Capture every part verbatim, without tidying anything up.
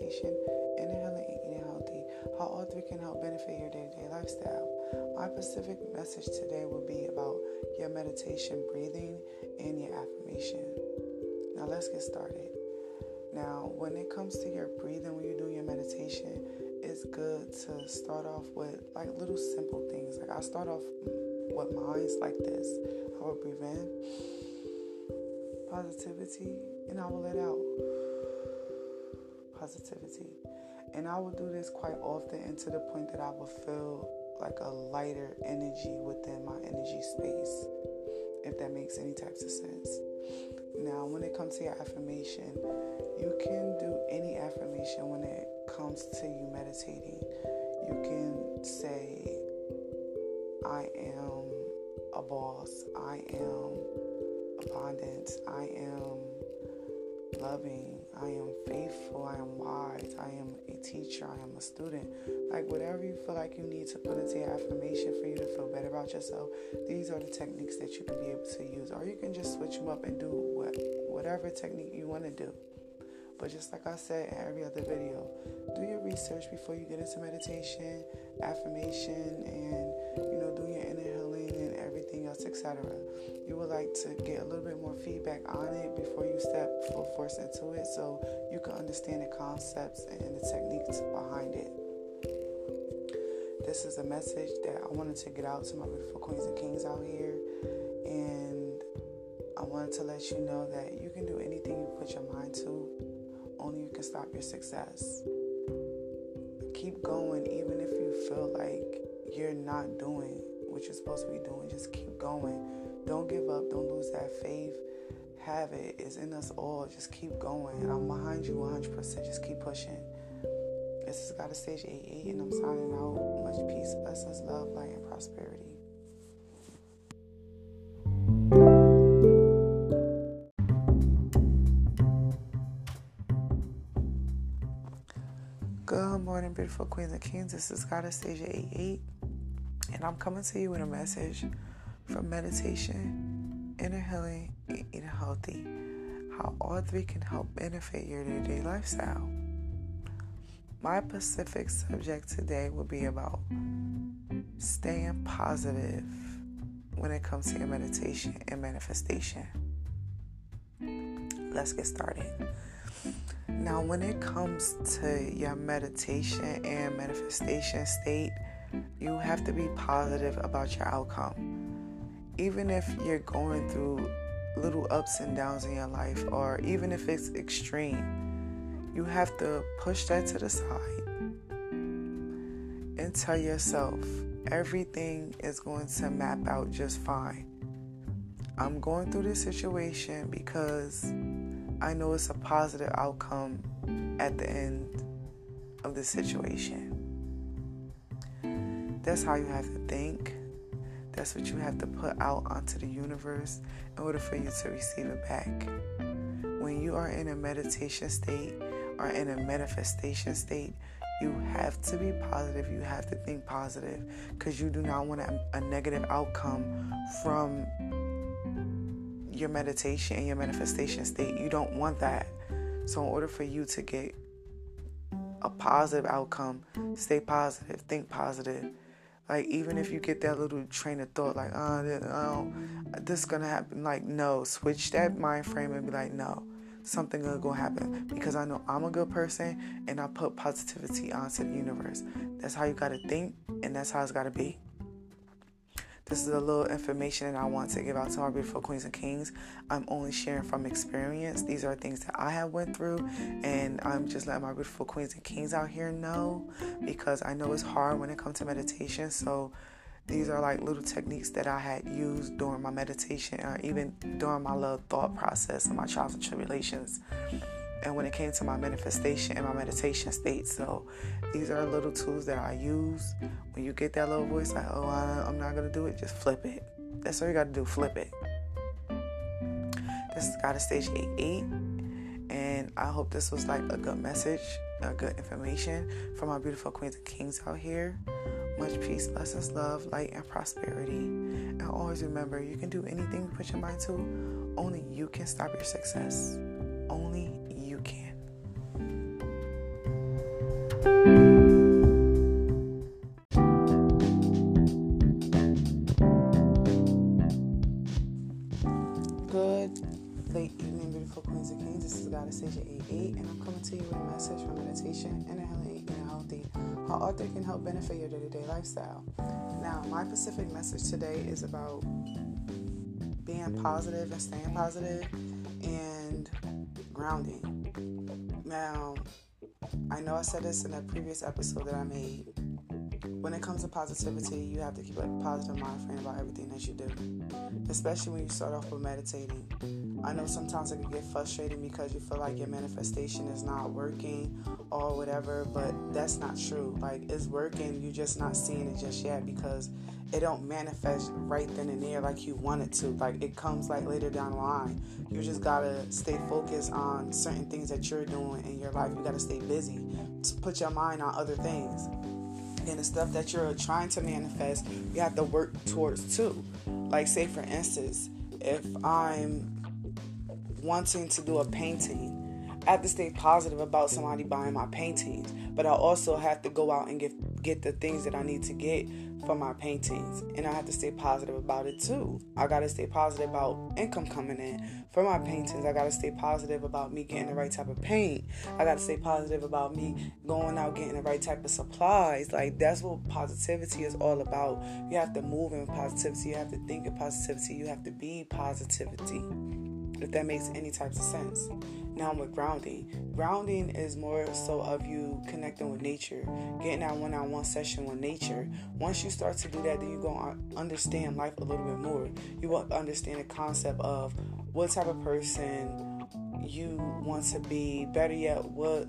meditation, inhaling and eating healthy, how all three can help benefit your day-to-day lifestyle. My specific message today will be about your meditation breathing and your affirmation. Now let's get started. Now, when it comes to your breathing, when you do your meditation, it's good to start off with like little simple things. Like I start off with mine's like this. I will breathe in positivity and I will let out positivity. And I will do this quite often, and to the point that I will feel like a lighter energy within my energy space, if that makes any types of sense. Now, when it comes to your affirmation, you can do any affirmation when it comes to you meditating. You can say, I am a boss, I am abundance, I am loving, I am faithful, I am wise, I am a teacher, I am a student. Like whatever you feel like you need to put into your affirmation for you to feel better about yourself, these are the techniques that you can be able to use. Or you can just switch them up and do what, whatever technique you want to do. But just like I said in every other video, do your research before you get into meditation, affirmation, and you know, do your inhaling and everything else, et cetera. You would like to get a little bit more feedback on it before you step full force into it, so you can understand the concepts and the techniques behind it. This is a message that I wanted to get out to my beautiful queens and kings out here, and I wanted to let you know that you can do anything you put your mind to. Only you can stop your success. Keep going, even if you feel like you're not doing what you're supposed to be doing. Just keep going. Don't give up. Don't lose that faith. Have it. It's in us all. Just keep going. And I'm behind you one hundred percent. Just keep pushing. This is Goddess Staysia eighty-eight, and I'm signing out. Much peace, blessings, love, light, and prosperity. Good morning, beautiful queens and kings. This is Goddess Staysia eighty-eight, and I'm coming to you with a message from meditation, inner healing, and eating healthy. How all three can help benefit your day-to-day lifestyle. My specific subject today will be about staying positive when it comes to your meditation and manifestation. Let's get started. Now, when it comes to your meditation and manifestation state, you have to be positive about your outcome. Even if you're going through little ups and downs in your life, or even if it's extreme, you have to push that to the side and tell yourself everything is going to map out just fine. I'm going through this situation because I know it's a positive outcome at the end of the situation. That's how you have to think. That's what you have to put out onto the universe in order for you to receive it back. When you are in a meditation state or in a manifestation state, you have to be positive. You have to think positive, because you do not want a, a negative outcome from your meditation and your manifestation state. You don't want that. So in order for you to get a positive outcome, stay positive, think positive. Like, even if you get that little train of thought, like, oh, oh this is gonna happen, like, no, switch that mind frame and be like, no, something good gonna happen, because I know I'm a good person and I put positivity onto the universe. That's how you gotta think, and that's how it's gotta be. This is a little information that I want to give out to my beautiful queens and kings. I'm only sharing from experience. These are things that I have went through, and I'm just letting my beautiful queens and kings out here know, because I know it's hard when it comes to meditation. So these are like little techniques that I had used during my meditation, or even during my little thought process and my trials and tribulations, and when it came to my manifestation and my meditation state. So these are little tools that I use. When you get that little voice like, oh, I, I'm not going to do it, just flip it. That's all you got to do, flip it. This is Goddess Staysia eighty-eight, and I hope this was like a good message, a good information for my beautiful queens and kings out here. Much peace, blessings, love, light, and prosperity. And always remember, you can do anything you put your mind to. Only you can stop your success. Only you can. Goddess Staysia eighty-eight, and I'm coming to you with a message from meditation, inhaling, eating healthy, how author can help benefit your day-to-day lifestyle. Now, my specific message today is about being positive and staying positive and grounding. Now, I know I said this in a previous episode that I made. When it comes to positivity, you have to keep a positive mind frame about everything that you do, especially when you start off with meditating. I know sometimes it can get frustrating because you feel like your manifestation is not working or whatever, but that's not true. Like, it's working, you're just not seeing it just yet because it don't manifest right then and there like you want it to. Like, it comes like later down the line. You just gotta stay focused on certain things that you're doing in your life. You gotta stay busy to put your mind on other things. And the stuff that you're trying to manifest, you have to work towards too. Like, say for instance, if I'm wanting to do a painting, I have to stay positive about somebody buying my paintings, but I also have to go out and get get the things that I need to get for my paintings, and I have to stay positive about it too. I gotta stay positive about income coming in for my paintings. I gotta stay positive about me getting the right type of paint. I gotta stay positive about me going out getting the right type of supplies. Like, that's what positivity is all about. You have to move in positivity. You have to think in positivity. You have to be positivity, if that makes any types of sense. Now, with grounding. Grounding is more so of you connecting with nature, getting that one-on-one session with nature. Once you start to do that, then you're going to understand life a little bit more. You will understand the concept of what type of person you want to be, better yet, what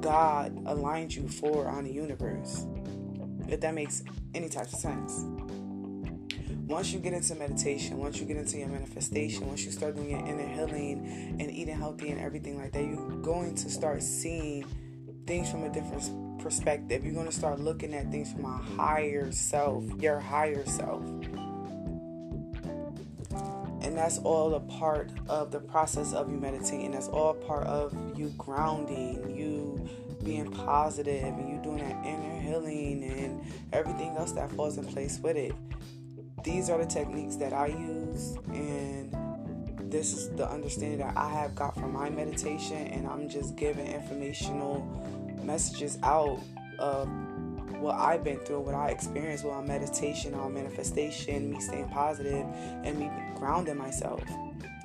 God aligned you for on the universe, if that makes any types of sense. Once you get into meditation, once you get into your manifestation, once you start doing your inner healing and eating healthy and everything like that, you're going to start seeing things from a different perspective. You're going to start looking at things from a higher self, your higher self. And that's all a part of the process of you meditating. That's all part of you grounding, you being positive, and you doing that inner healing and everything else that falls in place with it. These are the techniques that I use, and this is the understanding that I have got from my meditation, and I'm just giving informational messages out of what I've been through, what I experienced with my meditation, on manifestation, me staying positive, and me grounding myself.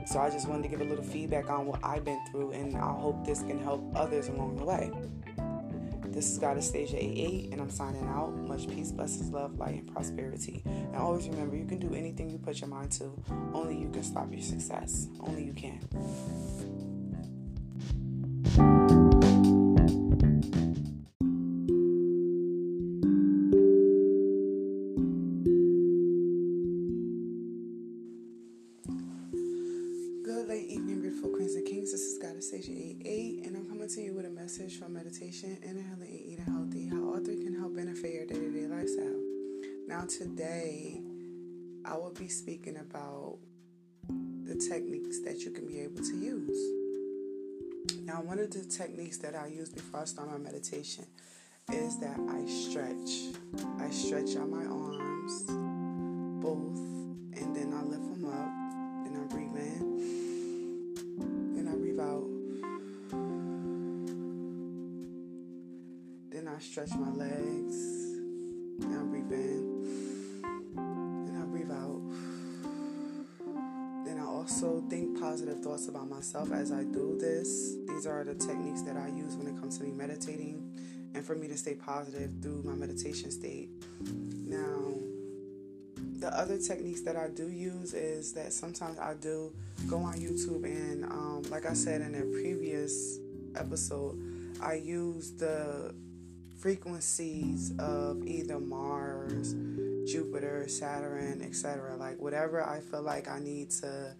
So I just wanted to give a little feedback on what I've been through, and I hope this can help others along the way. This is Goddess Staysia eighty-eight, and I'm signing out. Much peace, blessings, love, light, and prosperity. And always remember, you can do anything you put your mind to. Only you can stop your success. Only you can. Staysia eighty-eight, and I'm coming to you with a message from meditation, inhaling, and eating healthy, how author can help benefit your day-to-day lifestyle. Now, today, I will be speaking about the techniques that you can be able to use. Now, one of the techniques that I use before I start my meditation is that I stretch. I stretch out my arms, both, and then I lift them up, and I breathe in. Out. Then I stretch my legs, and I breathe in, and I breathe out. Then I also think positive thoughts about myself as I do this. These are the techniques that I use when it comes to me meditating and for me to stay positive through my meditation state. Now, the other techniques that I do use is that sometimes I do go on YouTube and, um, like I said in a previous episode, I use the frequencies of either Mars, Jupiter, Saturn, et cetera. Like, whatever I feel like I need to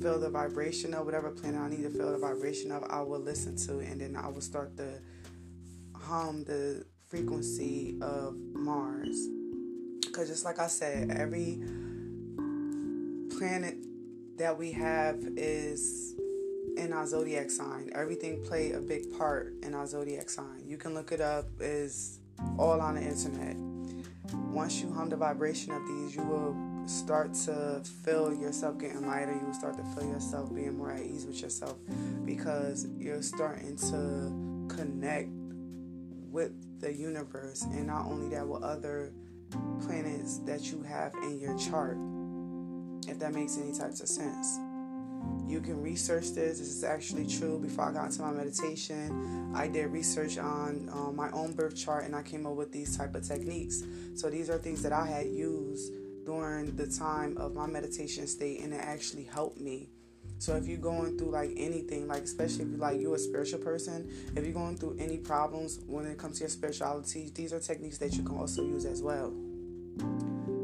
feel the vibration of, whatever planet I need to feel the vibration of, I will listen to, and then I will start to hum the frequency of Mars. Because just like I said, every planet that we have is in our zodiac sign. Everything played a big part in our zodiac sign. You can look it up. It's all on the internet. Once you hum the vibration of these, you will start to feel yourself getting lighter. You will start to feel yourself being more at ease with yourself, because you're starting to connect with the universe, and not only that, with other planets that you have in your chart, if that makes any types of sense. You can research this. This is actually true. Before I got into my meditation, I did research on um, my own birth chart, and I came up with these type of techniques. So these are things that I had used during the time of my meditation state, and it actually helped me. So if you're going through like anything, like especially if you like you're a spiritual person, if you're going through any problems when it comes to your spirituality, these are techniques that you can also use as well.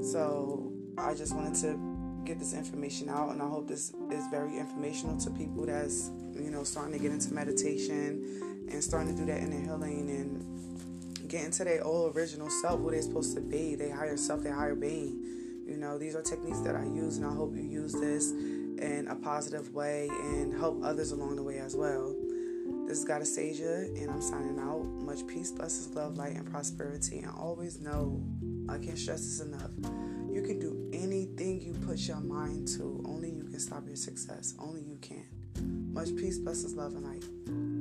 So I just wanted to get this information out, and I hope this is very informational to people that's, you know, starting to get into meditation and starting to do that inner healing and get into their old original self, who they're supposed to be, their higher self, their higher being. You know, these are techniques that I use, and I hope you use this in a positive way and help others along the way as well. This is Goddess Staysia, and I'm signing out. Much peace, blessings, love, light, and prosperity. And always know, I can't stress this enough, you can do anything you put your mind to. Only you can stop your success. Only you can. Much peace, blessings, love, and light.